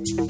Feel me.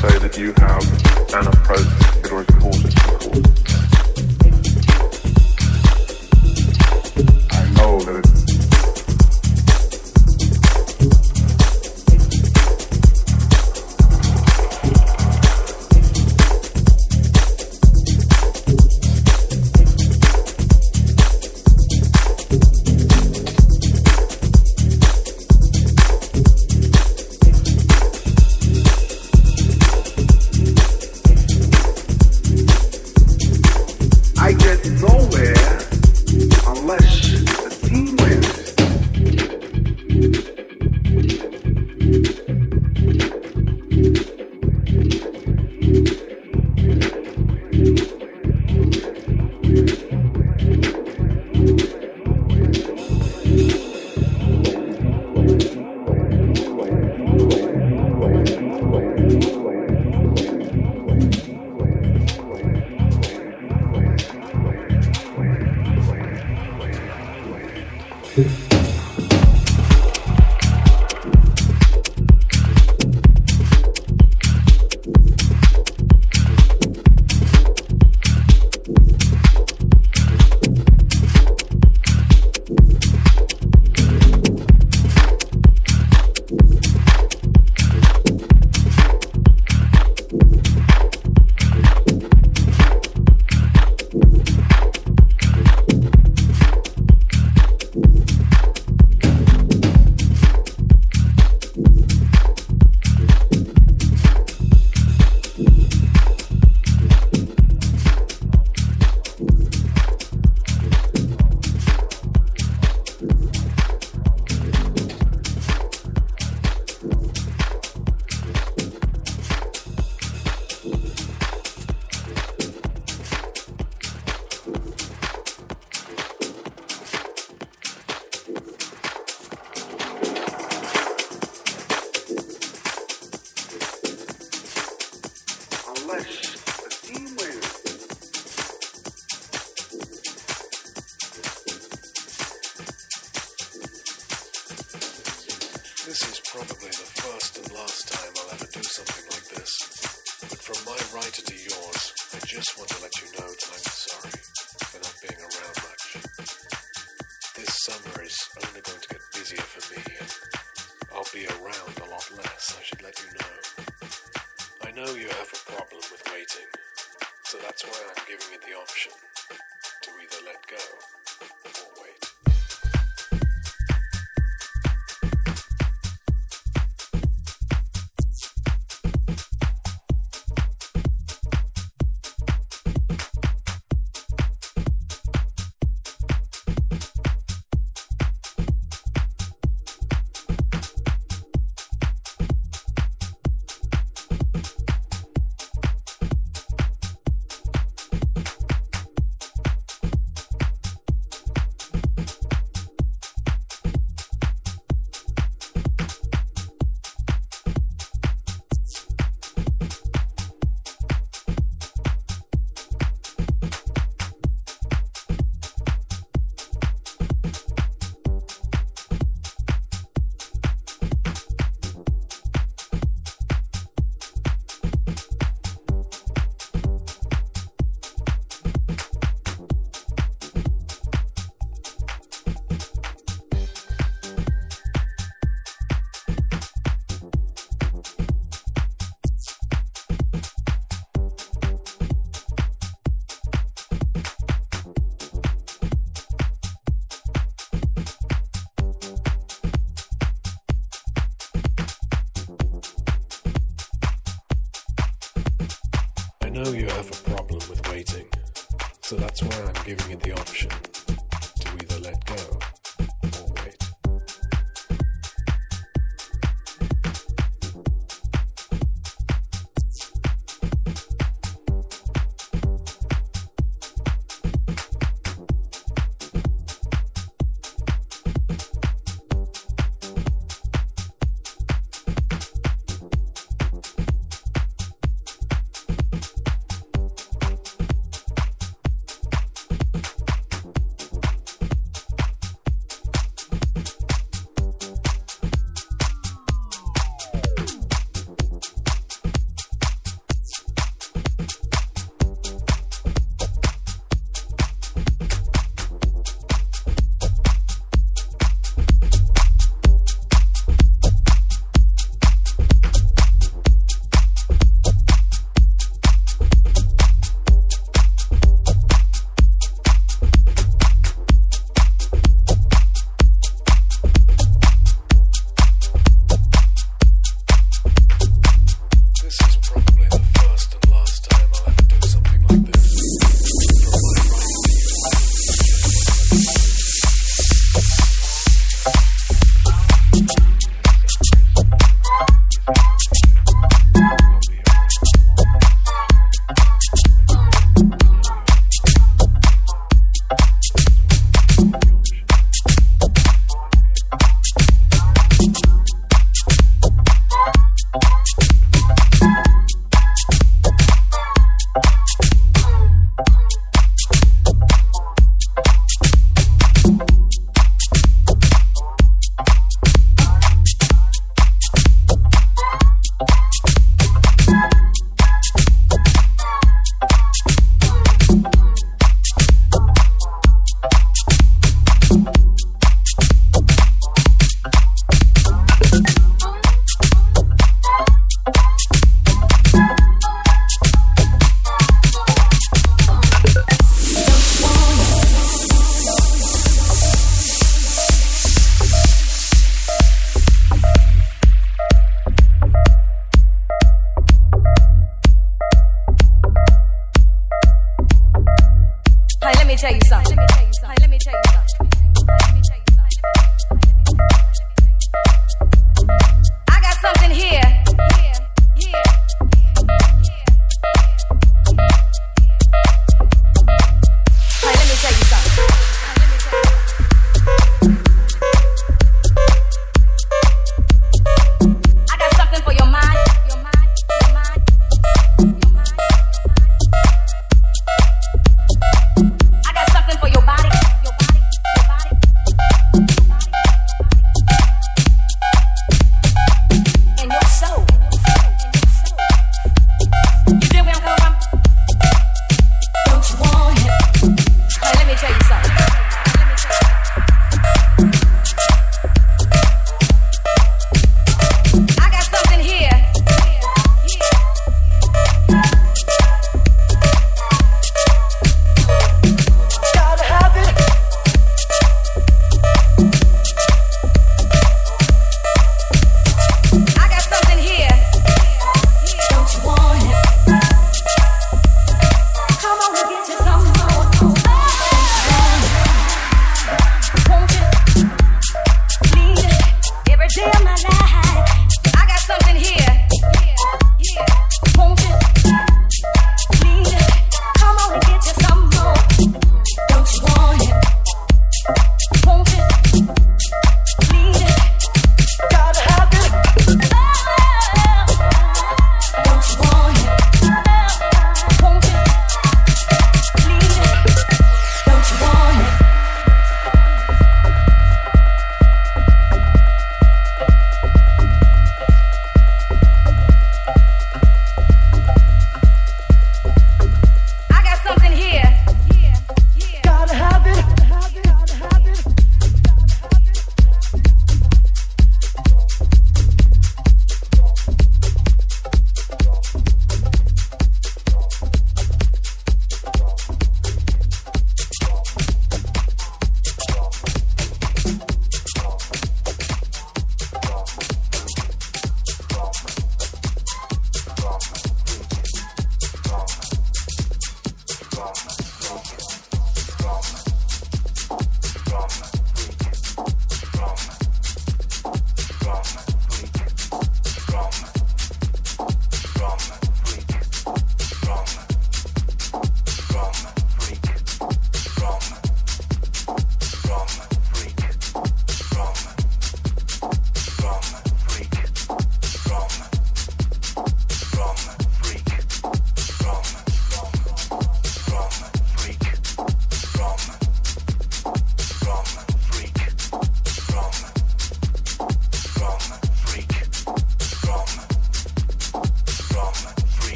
say that you have an approach that is important to you. I know that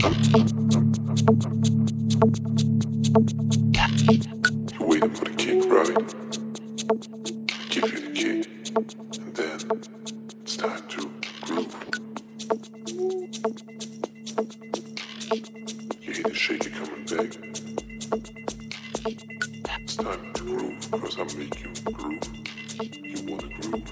You're waiting for the kick, right? I give you the kick, and then it's time to groove. You hear the shaky coming back. It's time to groove, because I make you groove. You want to groove.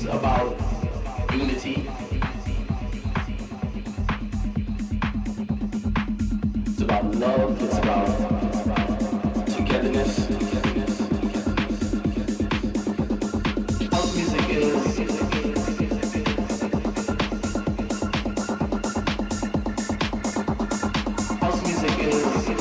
is about unity. It's about love, it's about togetherness. House music is... House music is...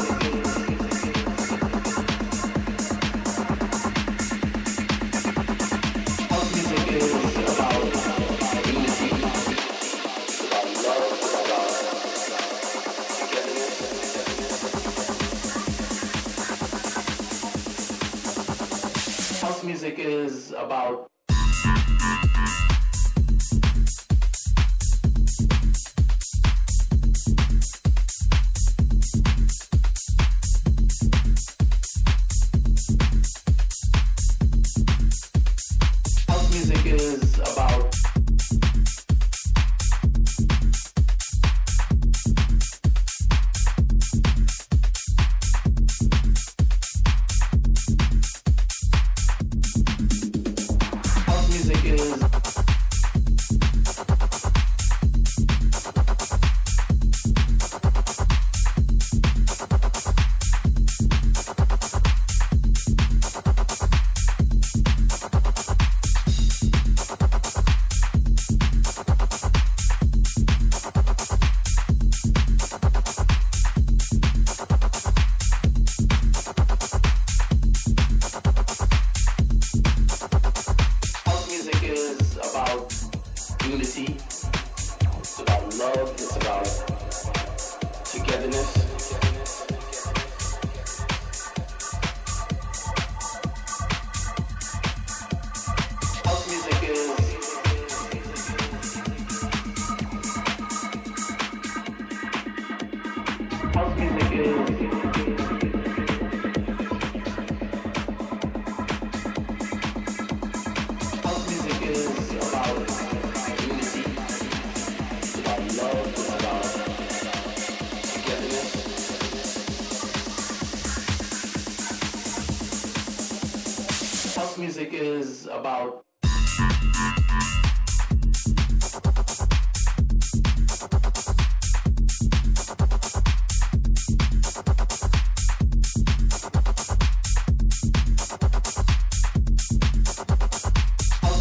Music is about unity, it's about love, it's about togetherness. House music is... House music is... House music is about... House music is about... House music is about...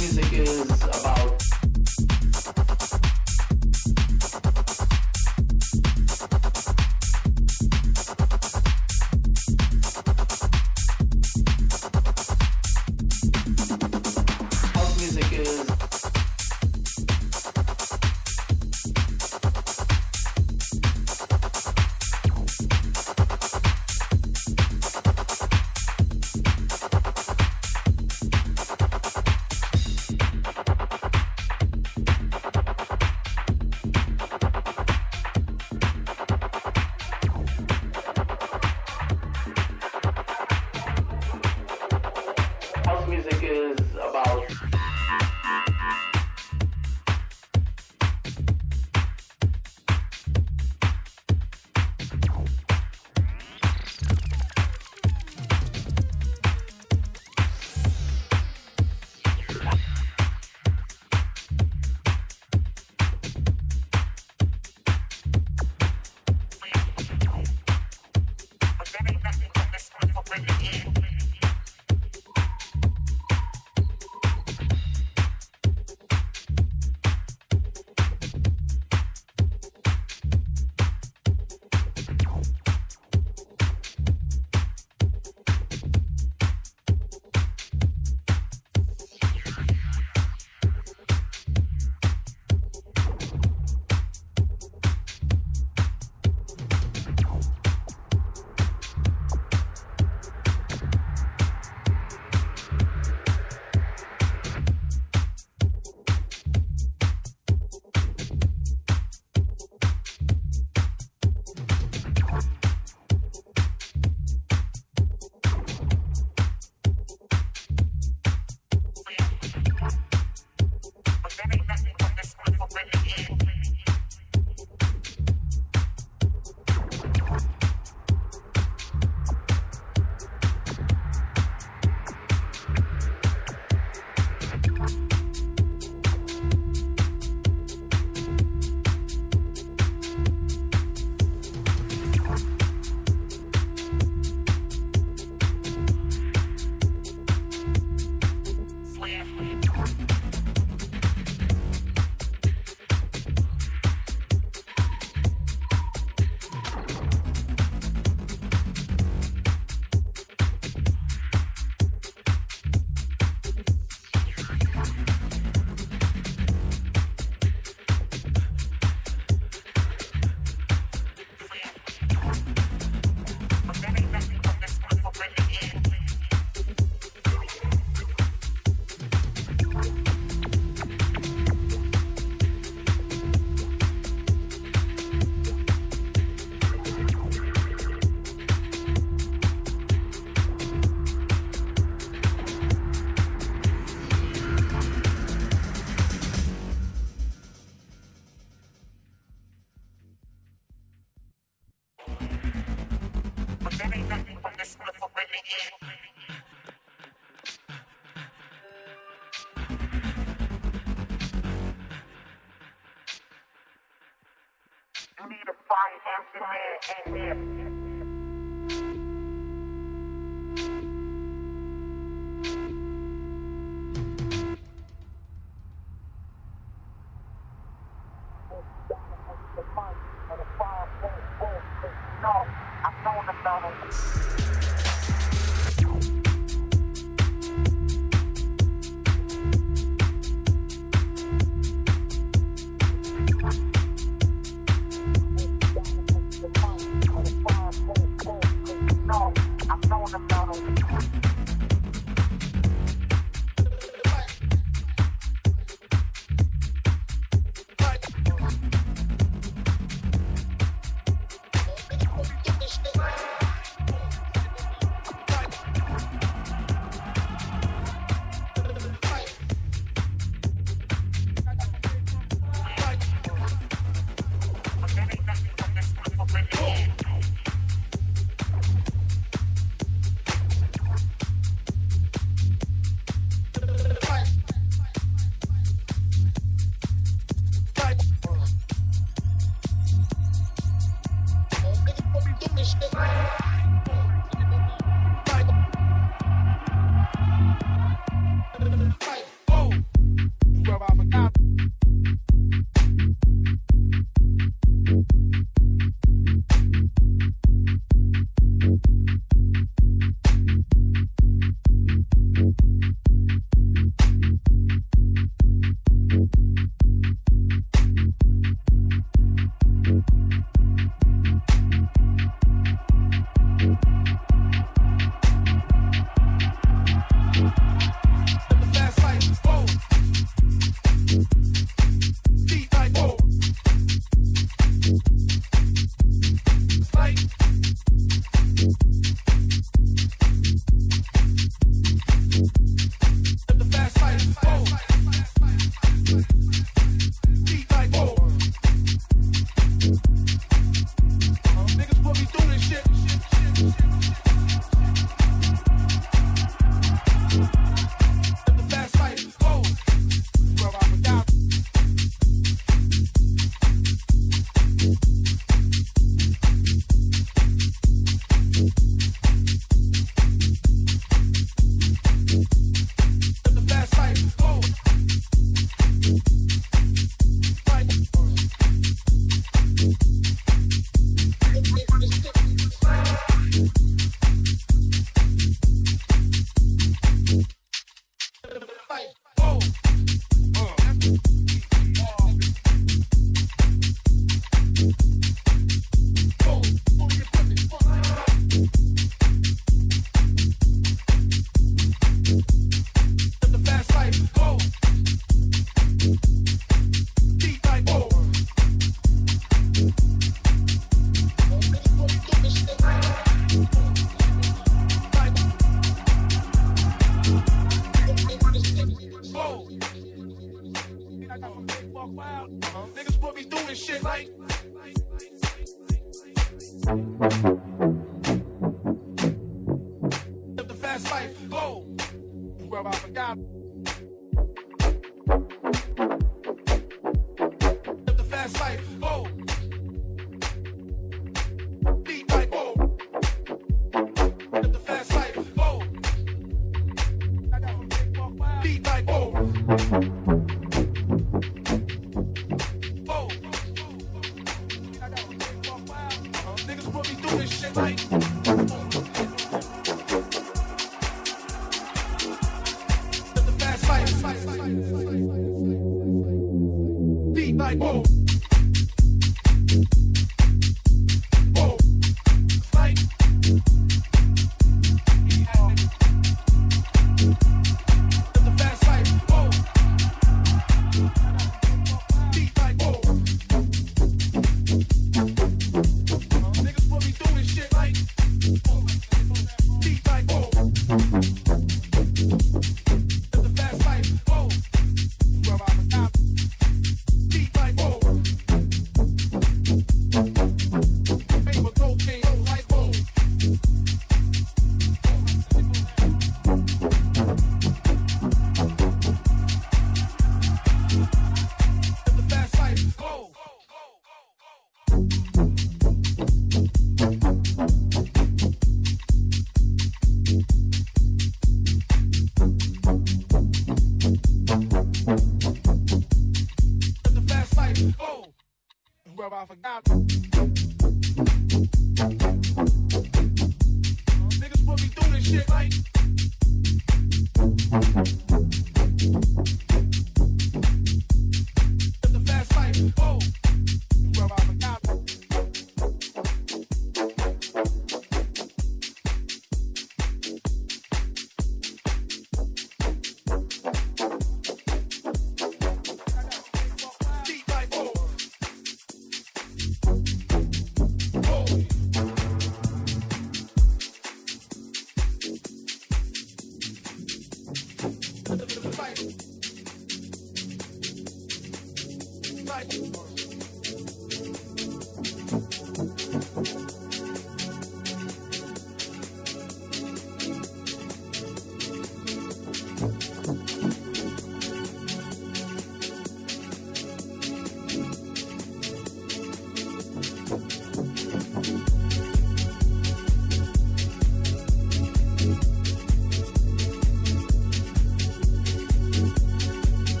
Music is about... Living nothing from this earth will bring me in. You need to find empty man and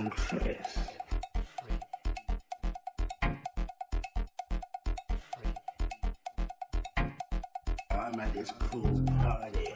and fresh. I'm at this cool party.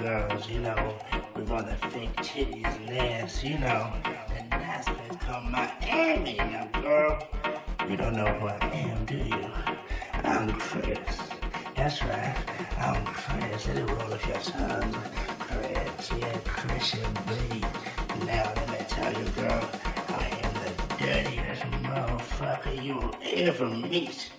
Girls, you know, with all the fake titties and ass, you know, and that's what's called Miami. Now, girl, you don't know who I am, do you? I'm Chris. That's right, I'm Chris. Let it roll off your tongue, Chris. Yeah, Chris and B. Now, let me tell you, girl, I am the dirtiest motherfucker you will ever meet.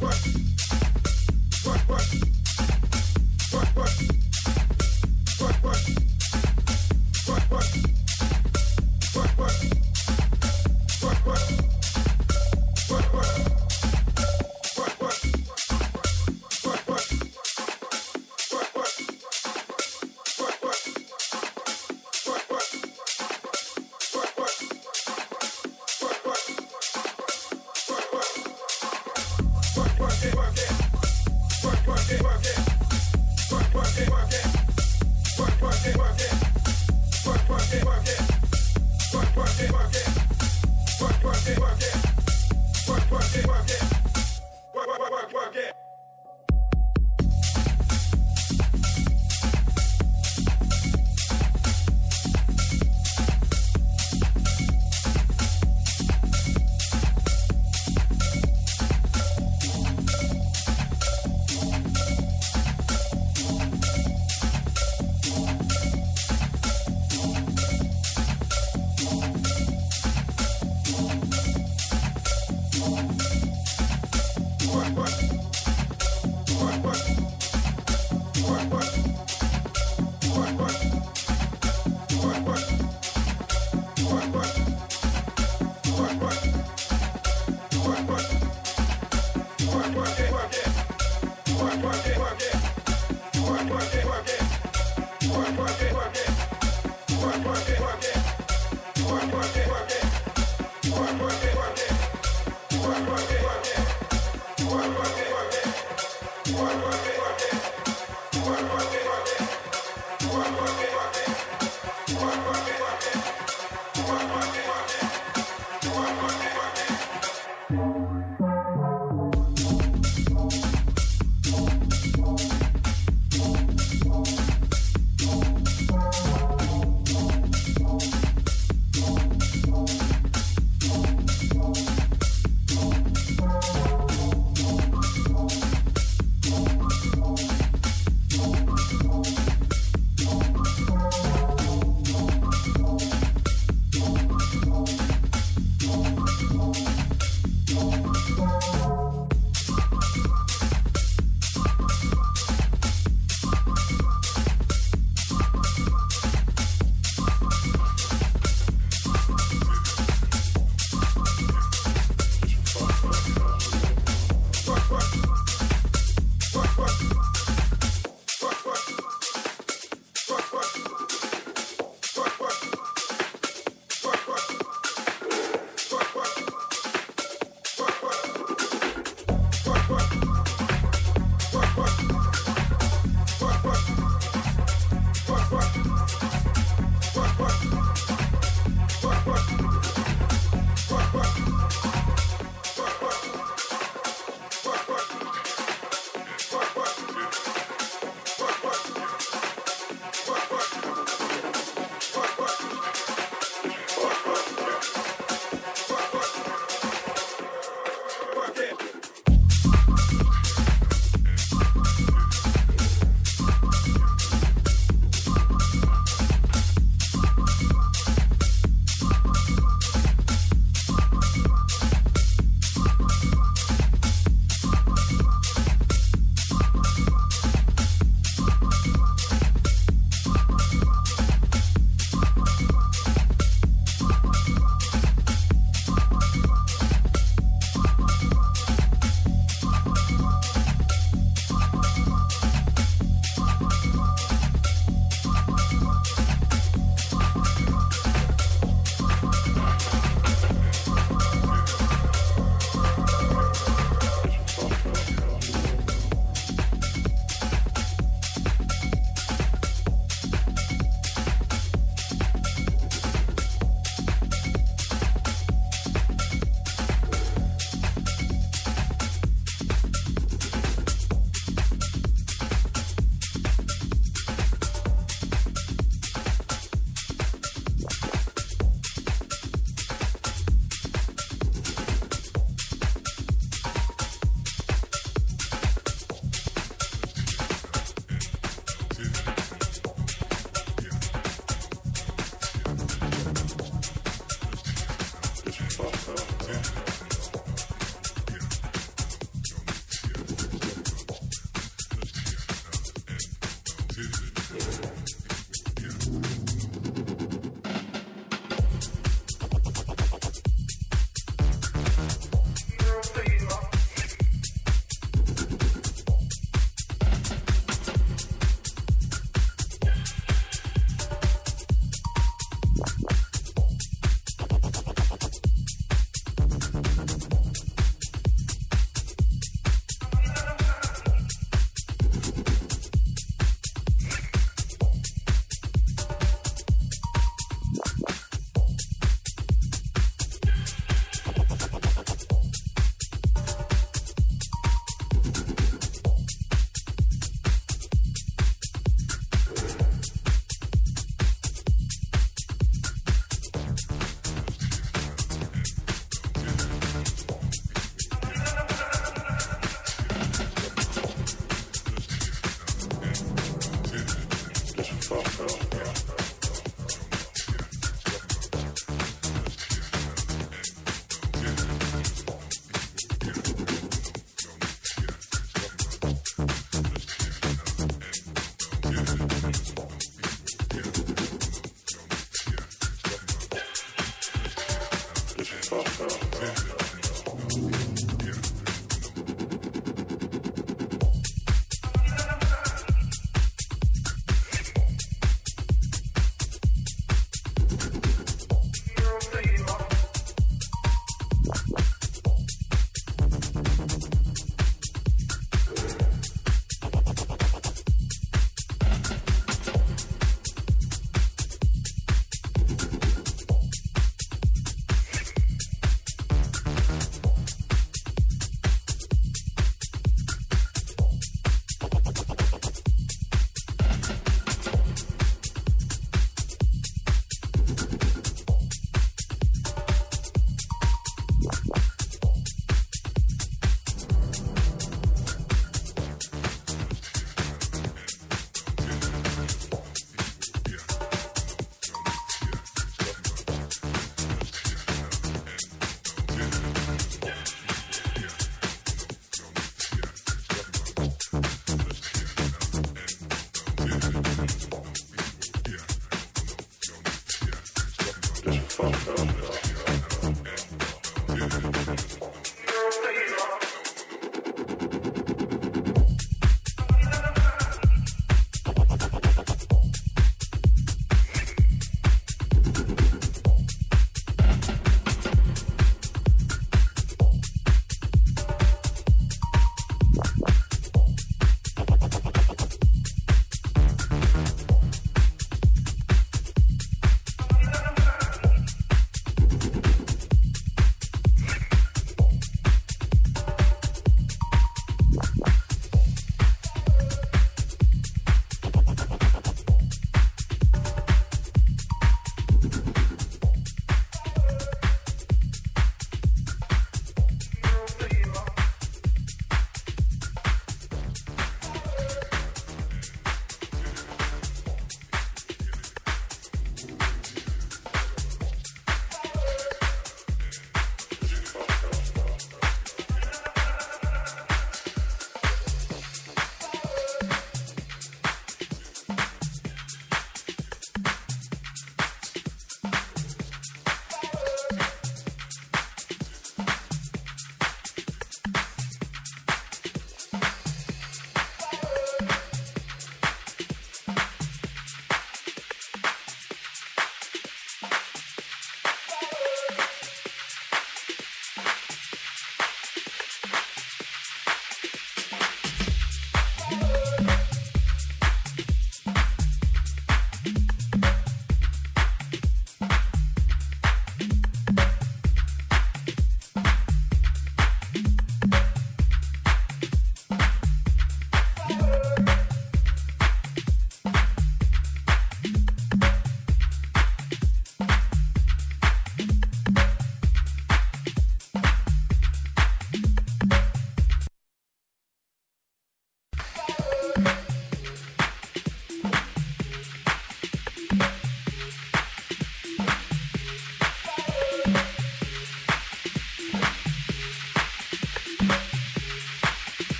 Work it.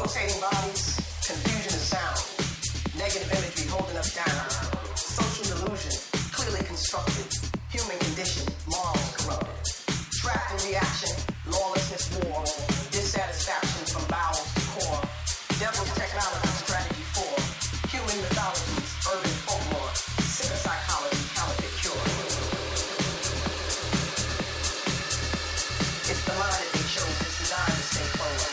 rotating bodies, confusion of sound, negative imagery holding us down, social delusion, clearly constructed, human condition, morals corrupted, trapped in reaction, lawlessness, war, dissatisfaction from bowels to core, devil's technology, strategy for, human mythologies, urban folklore, sick psychology, counterfeit cure. It's the line that they chose, it's designed to stay closed.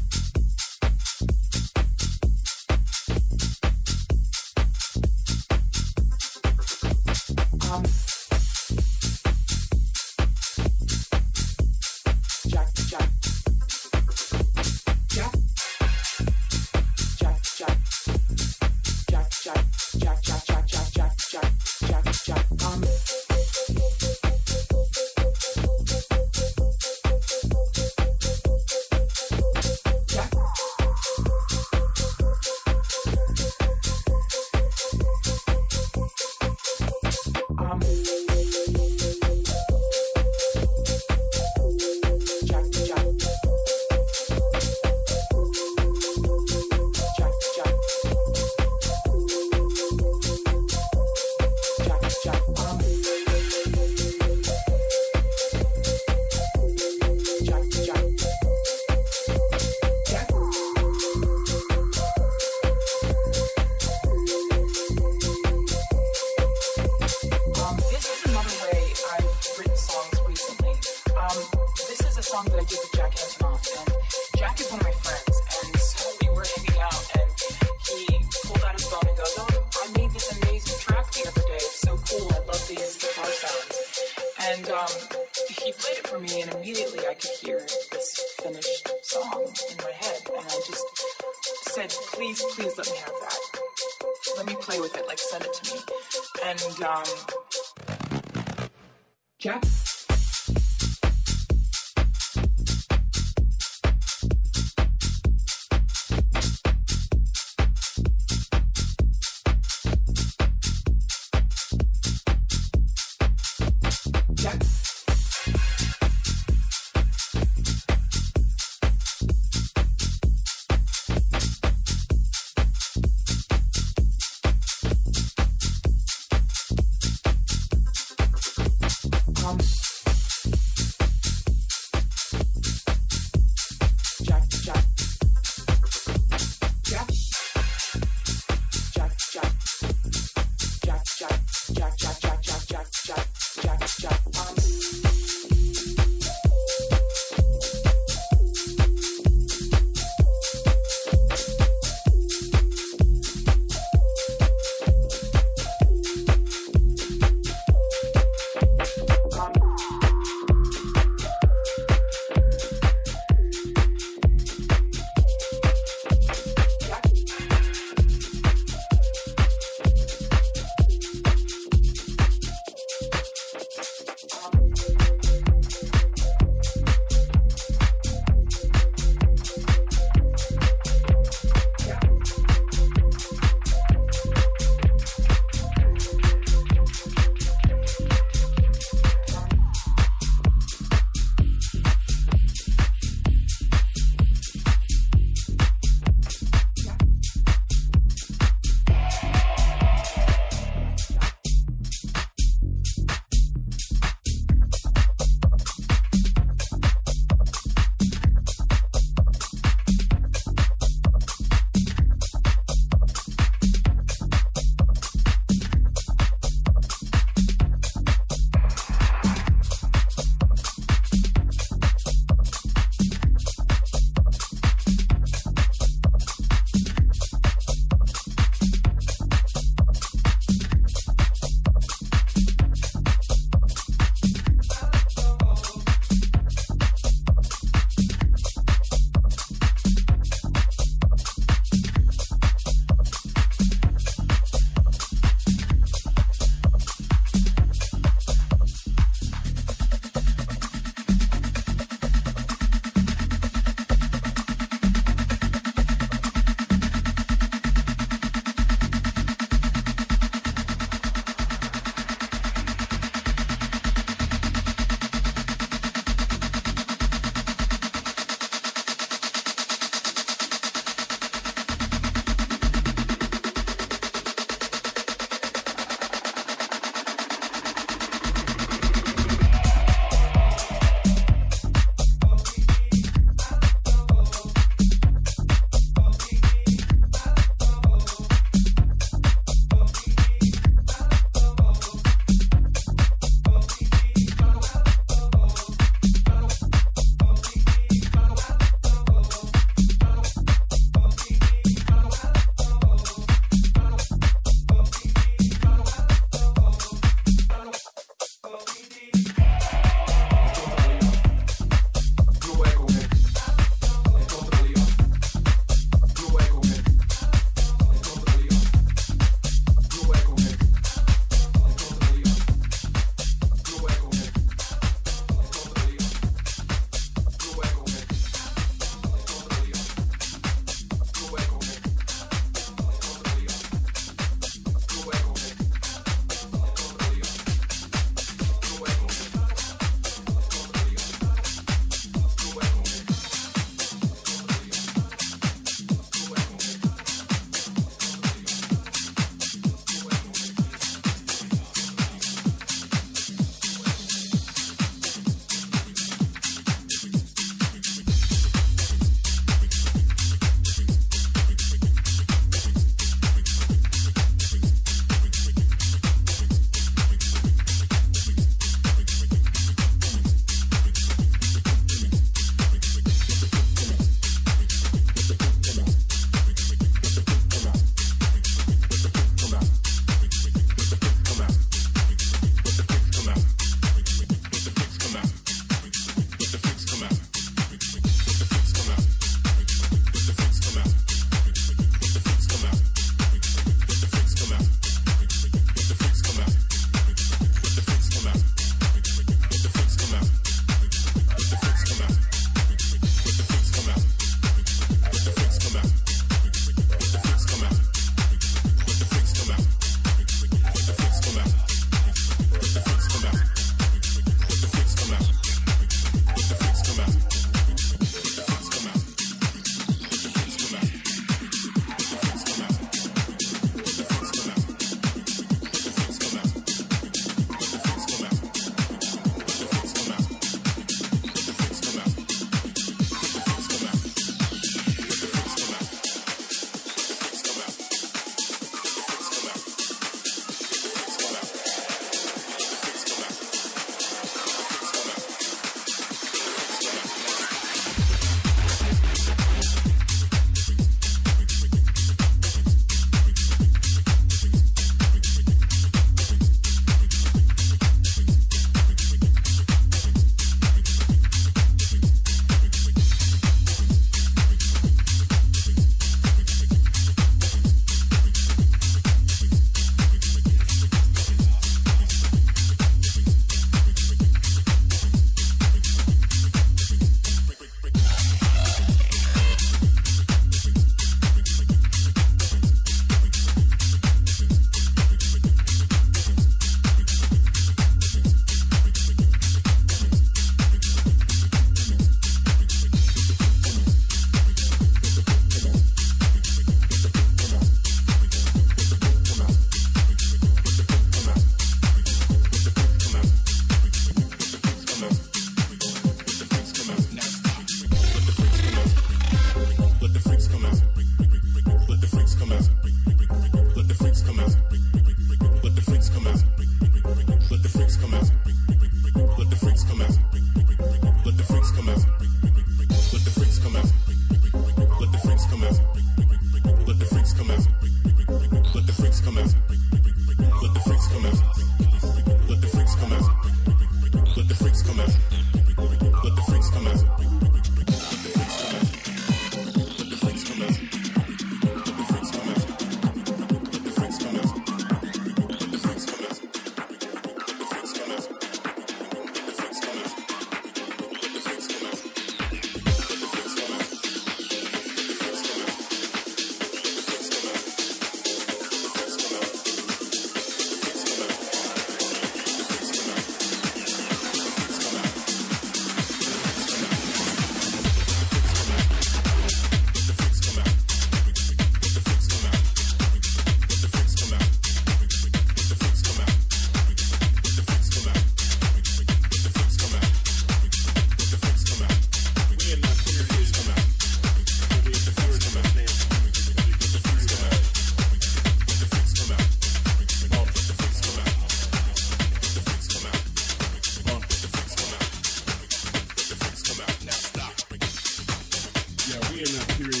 period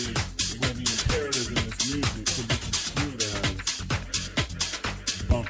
where the imperative in this music can be construed as bump.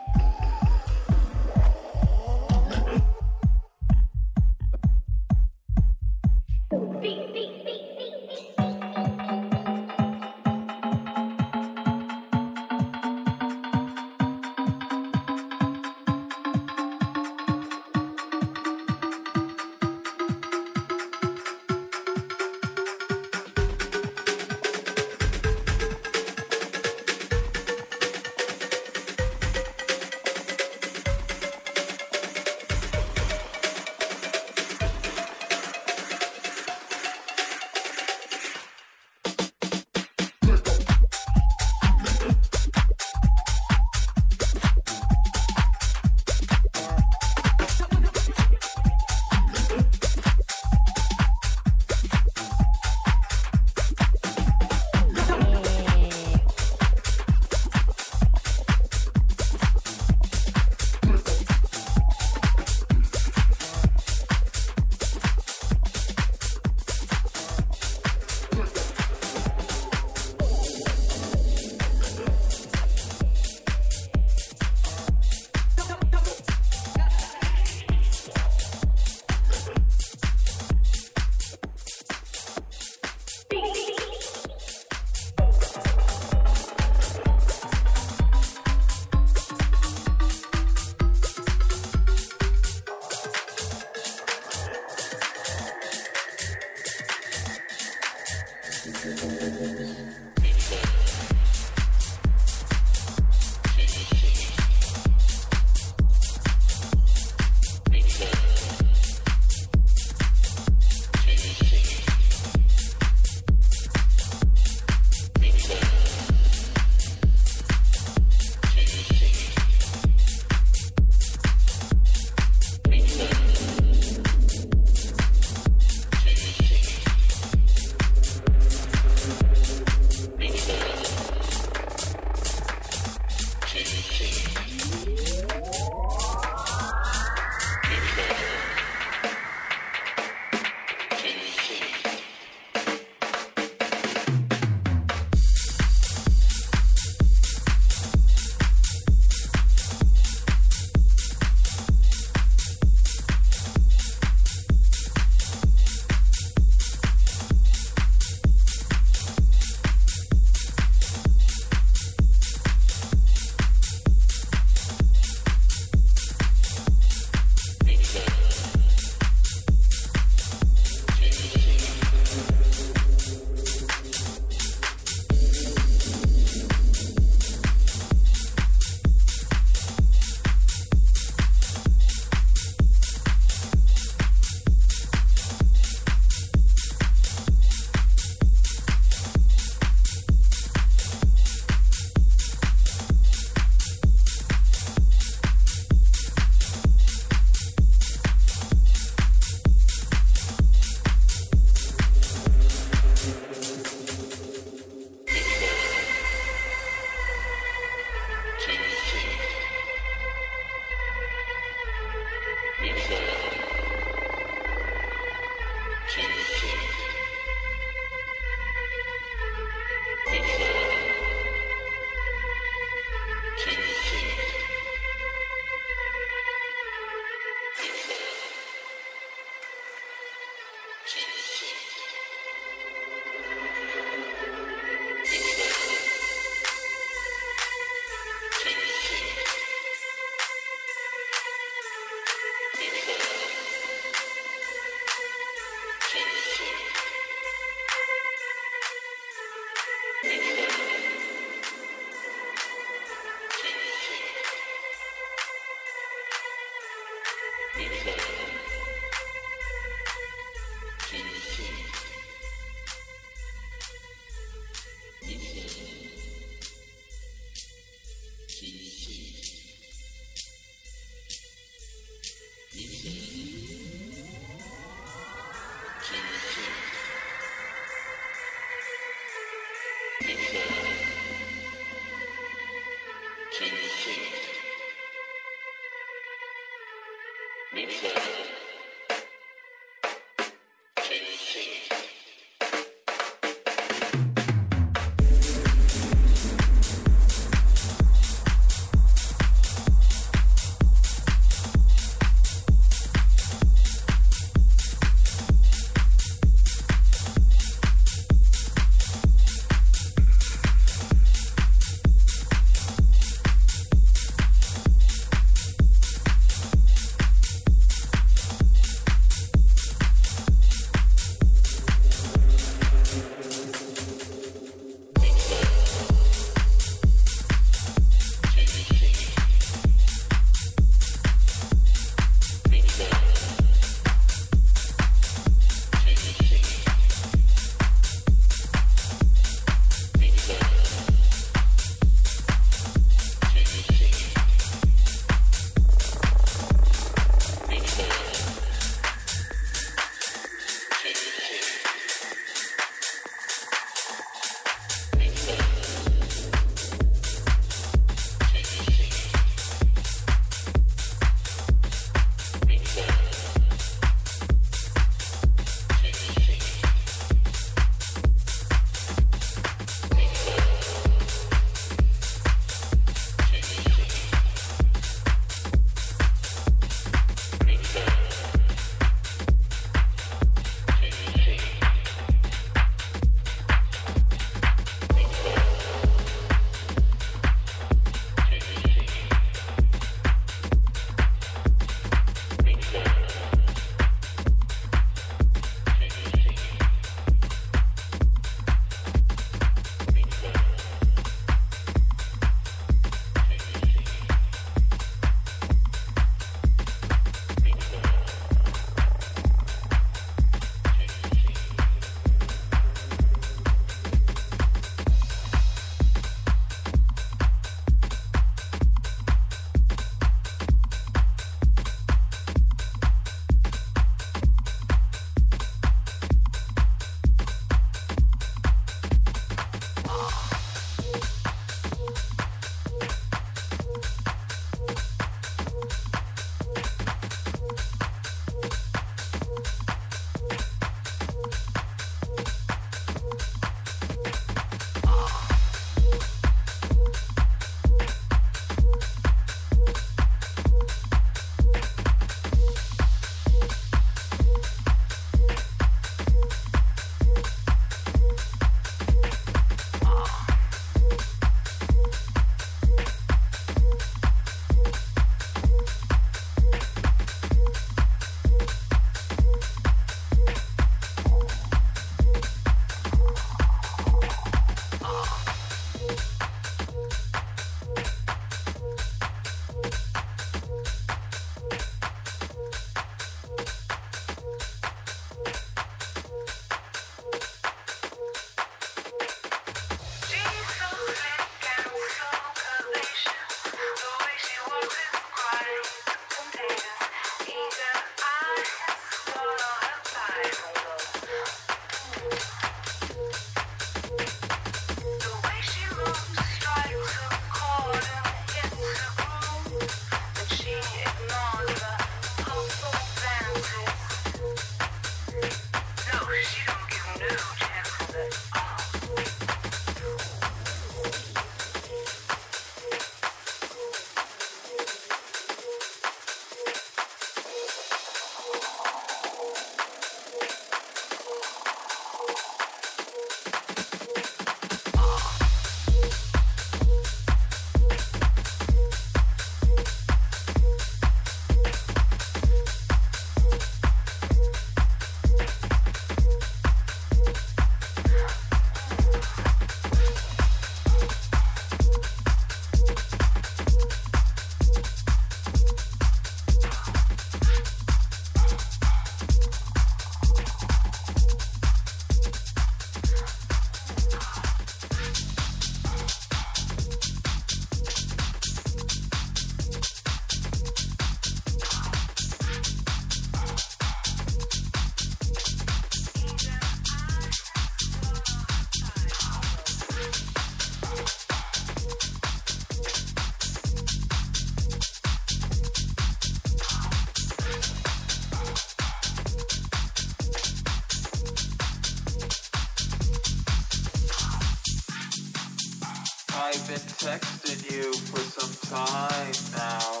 I've been texting you for some time now,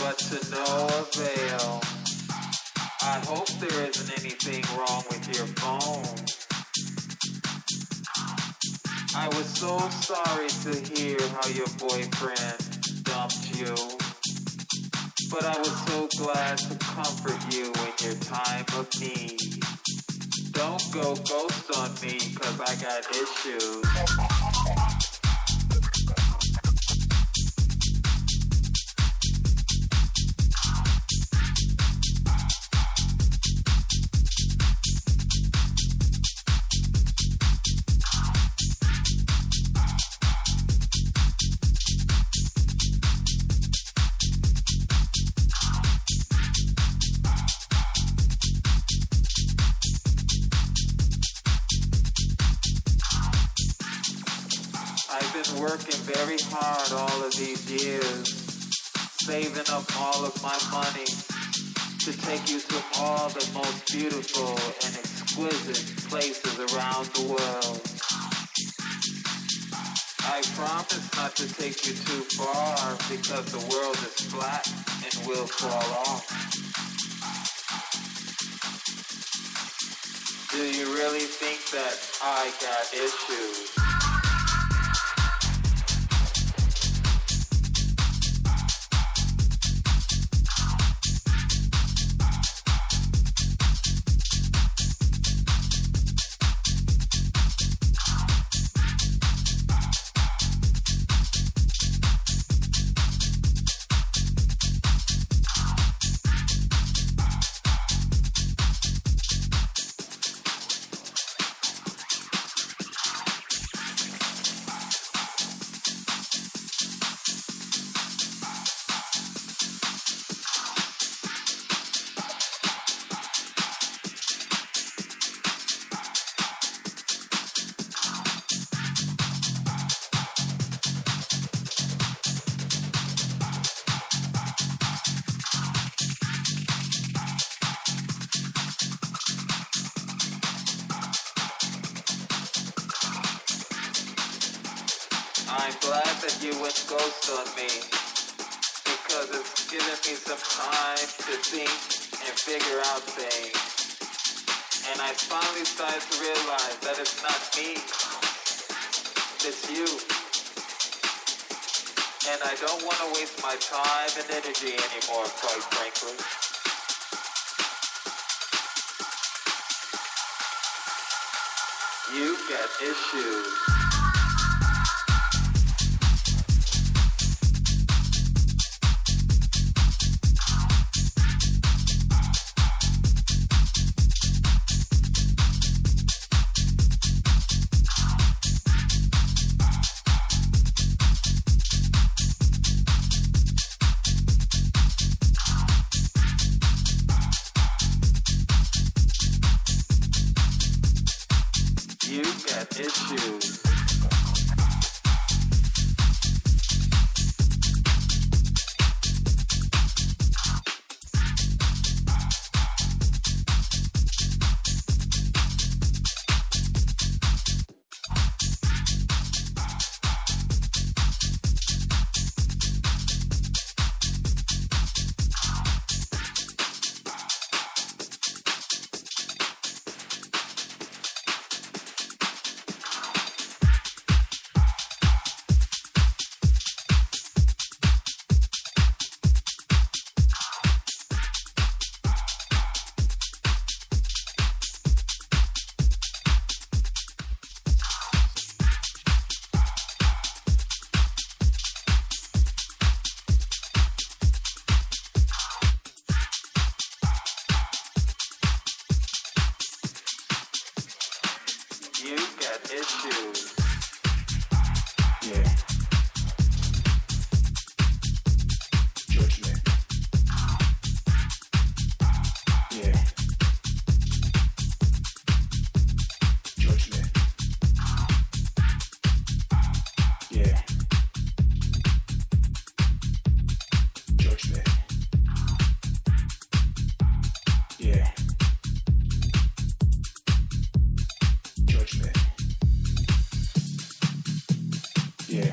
but to no avail. I hope there isn't anything wrong with your phone. I was so sorry to hear how your boyfriend dumped you, but I was so glad to comfort you in your time of need. Don't go ghost on me, 'cause I got issues. Very hard all of these years, saving up all of my money to take you to all the most beautiful and exquisite places around the world. I promise not to take you too far because the world is flat and will fall off. Do you really think that I got issues? I'm glad that you went ghost on me, because it's given me some time to think and figure out things. And I finally started to realize that it's not me, it's you. And I don't want to waste my time and energy anymore, quite frankly. You got issues. Yeah.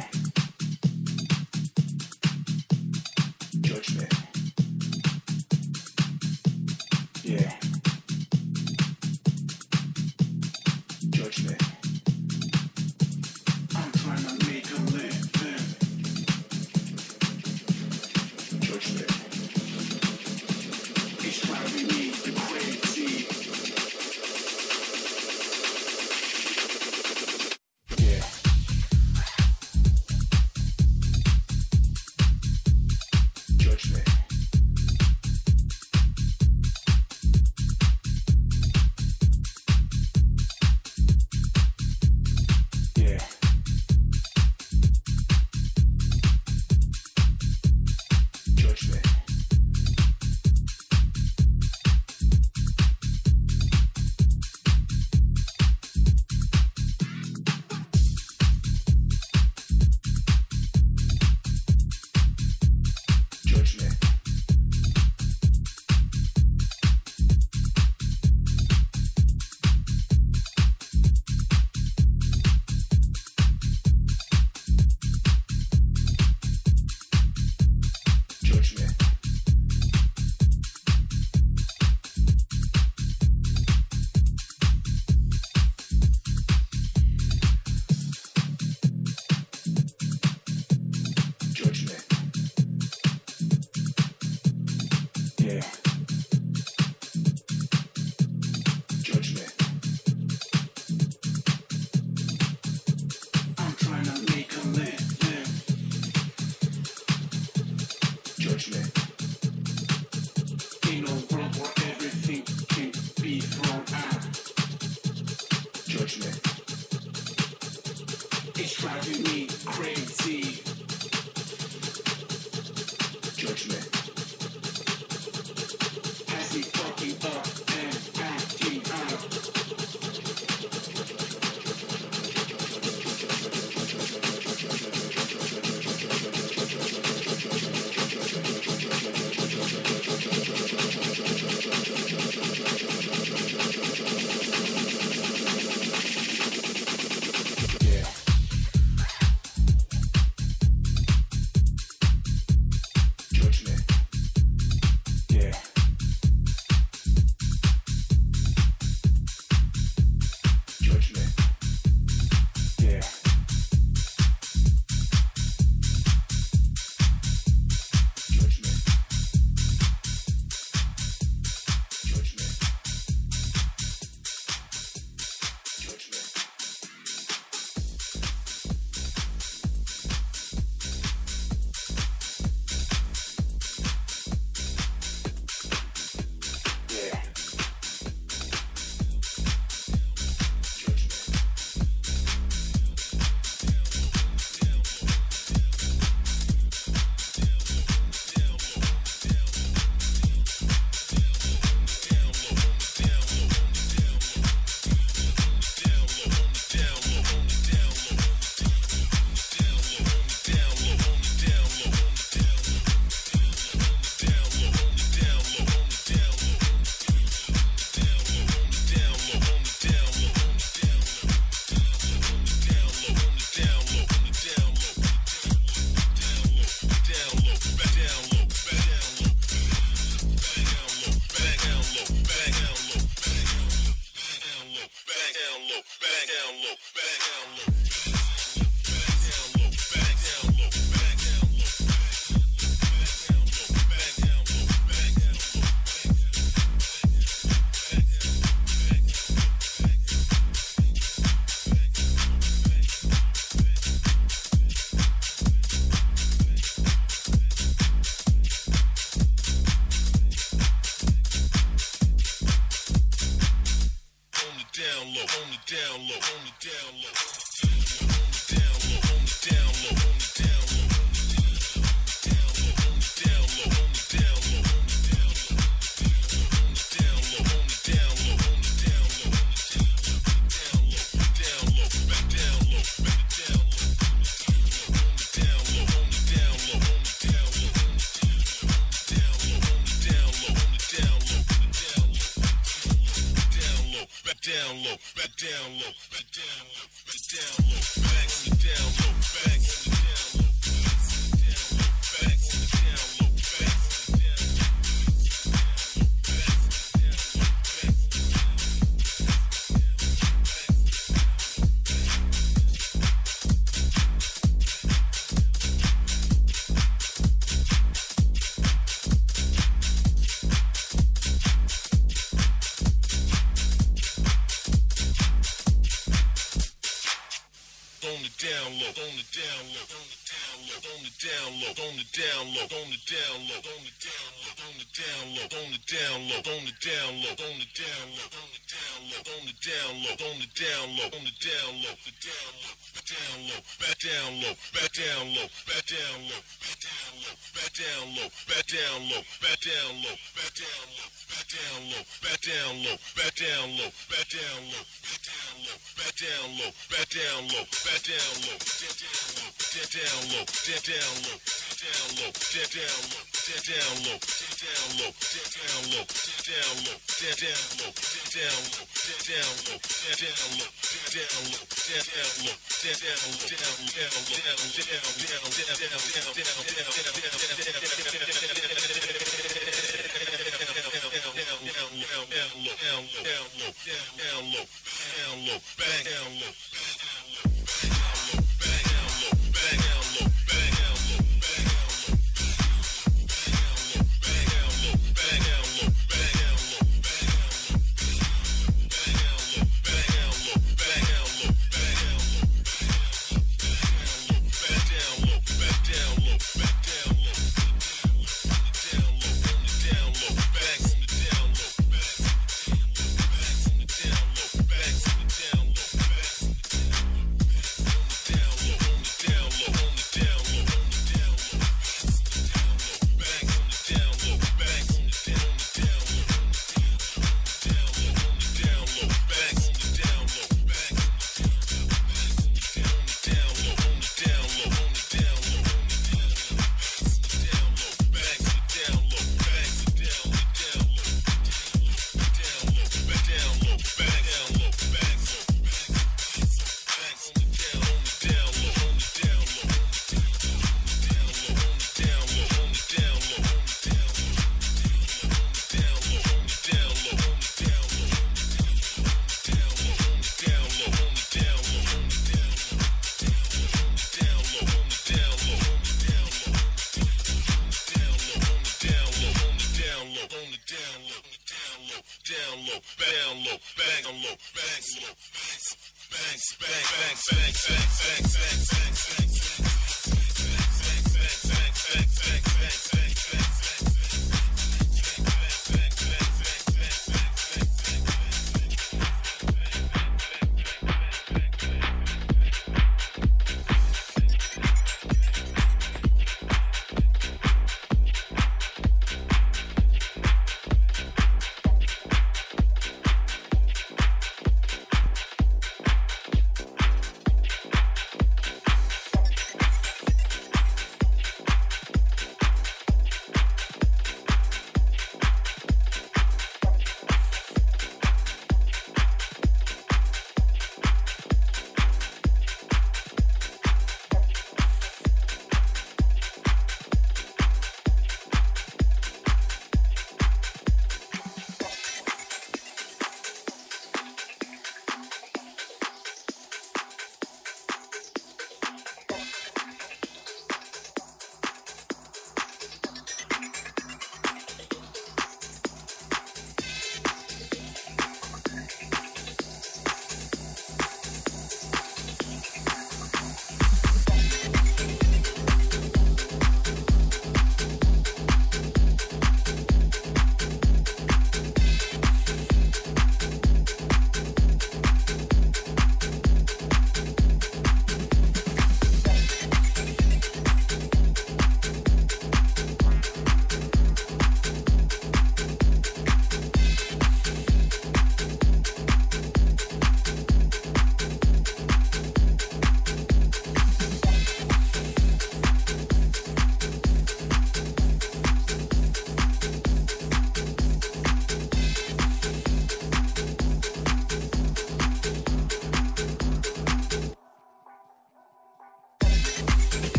on the down low, on the down low, on the down low, on the down low, on the down low, on the down low, on the down low, on the down low, on the down low, on the down low, on the down low, on the down low, on the down low, on the down low, on the down low, the down low, down low, back down low, back down low, back down low, back down low, back down low, back down low, back down low, back down low, back down low, back down low, back down low, back down low, back down low, back down low, back down low, back down low, down low, down low, down low, down low, down low, down low, down low, down low, down low, down low, down low, down low, down low, down low,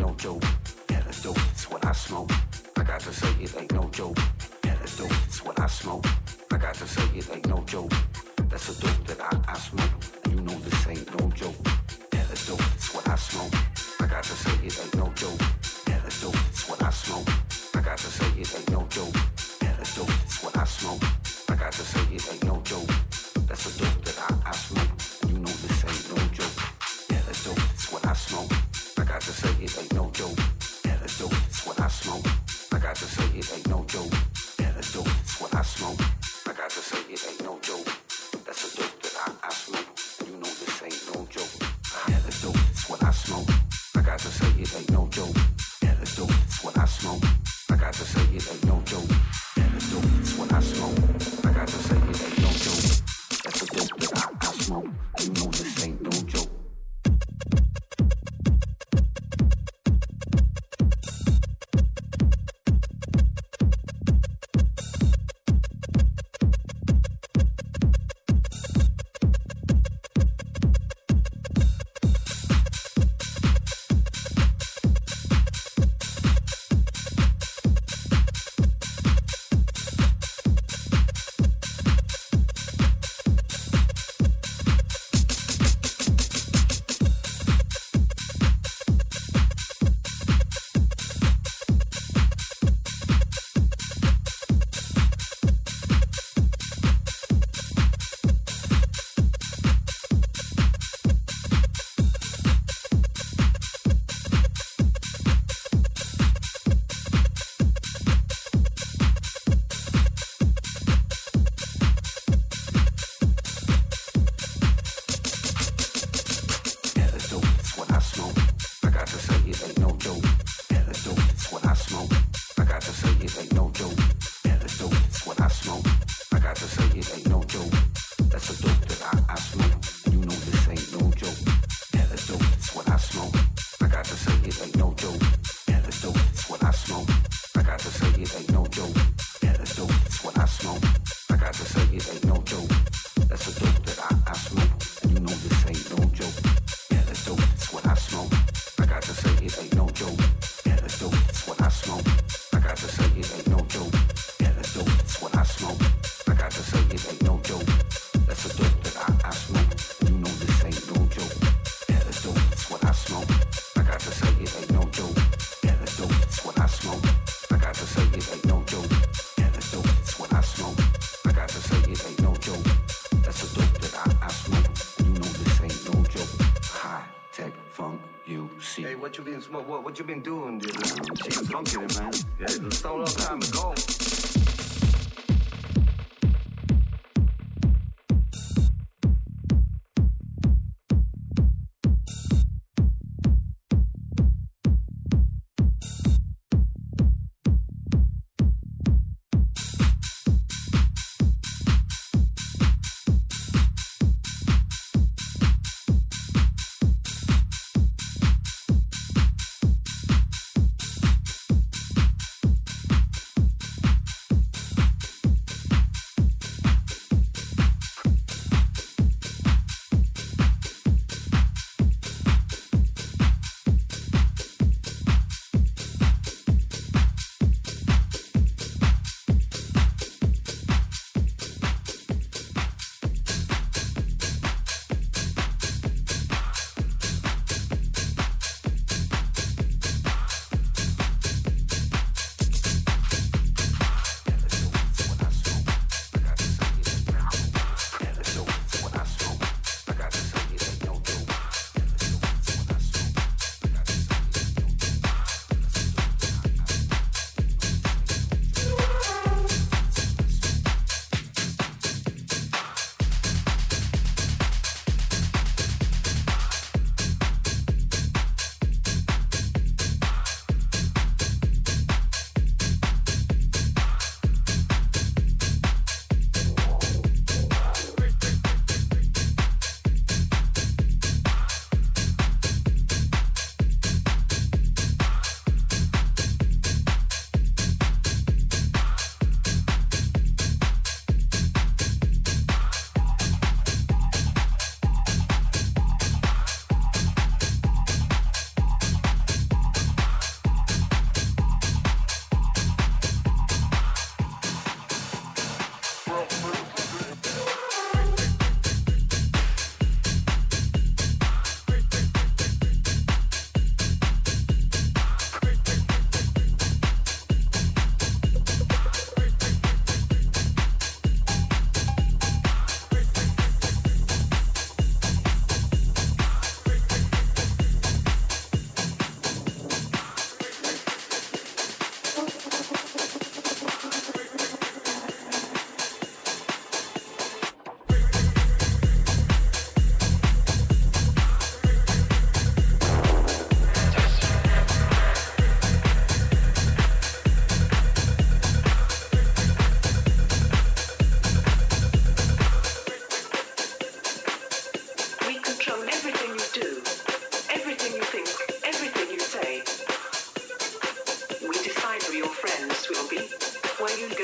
no joke. Antidote, it's what I smoke. I got to say it ain't no joke. Antidote, it's what I smoke. I got to say it ain't no joke. That's a dope that I smoke. And you know this ain't no joke. Antidote, it's what I smoke. I got to say it ain't no joke. Antidote, it's what I smoke. I got to say it ain't no joke. Antidote, it's what I smoke. I got to say it ain't no joke. That's a dope that I smoke. And you know this ain't no joke. Antidote, it's what I smoke. I got to say it ain't no joke. Antidote, it's what I smoke. I got to say it ain't no joke. Antidote, it's what I smoke. I got to say it ain't no joke. That's a dope that I smoke. You know this ain't no joke. Antidote, it's what I smoke. I got to say it ain't no joke. Antidote, it's what I smoke. I got to say it ain't no joke. Antidote, it's what I smoke. I got to say it ain't no joke. That's a dope that I smoke. You know this ain't no joke. What you been doing, dude? She's funky, man. It's so long time ago.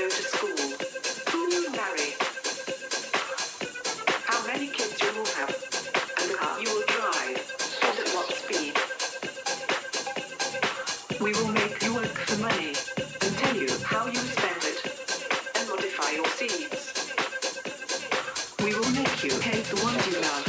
go to school? Who will you marry? How many kids you will have? And the car you will drive? And at what speed? We will make you work for money and tell you how you spend it and modify your seeds. We will make you hate the ones you love.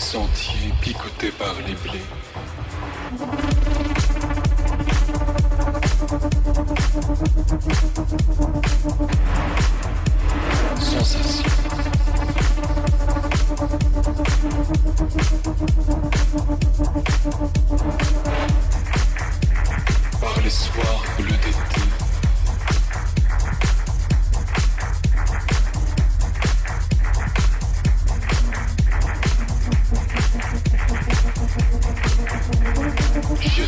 Sentiers picotés par les blés. Sensation. Par les soirs bleus d'été. Je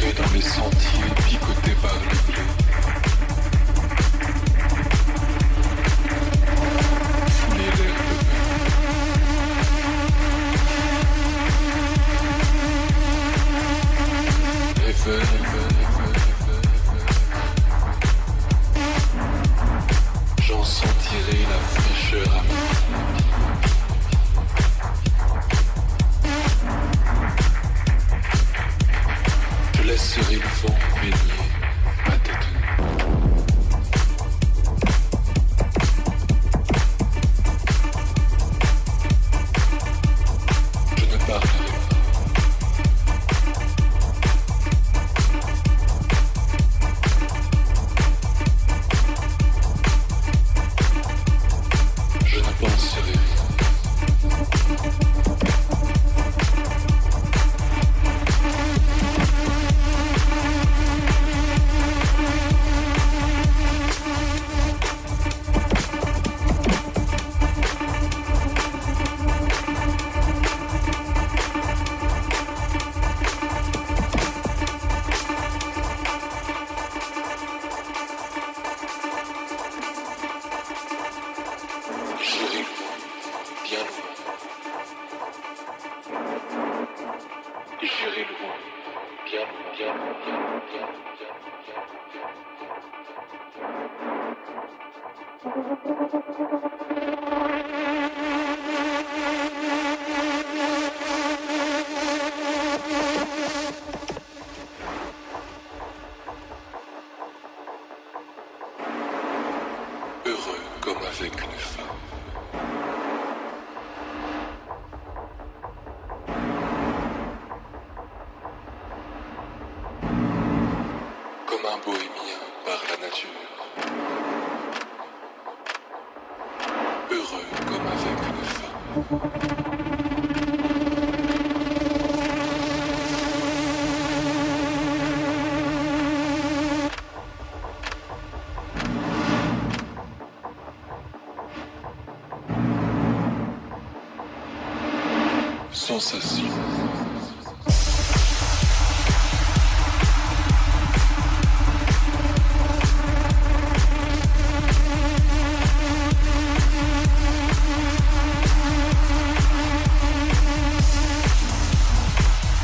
Sensation.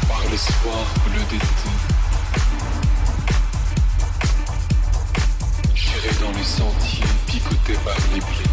Par les soirs au lieu d'été, j'irai dans les sentiers picotés par les blés.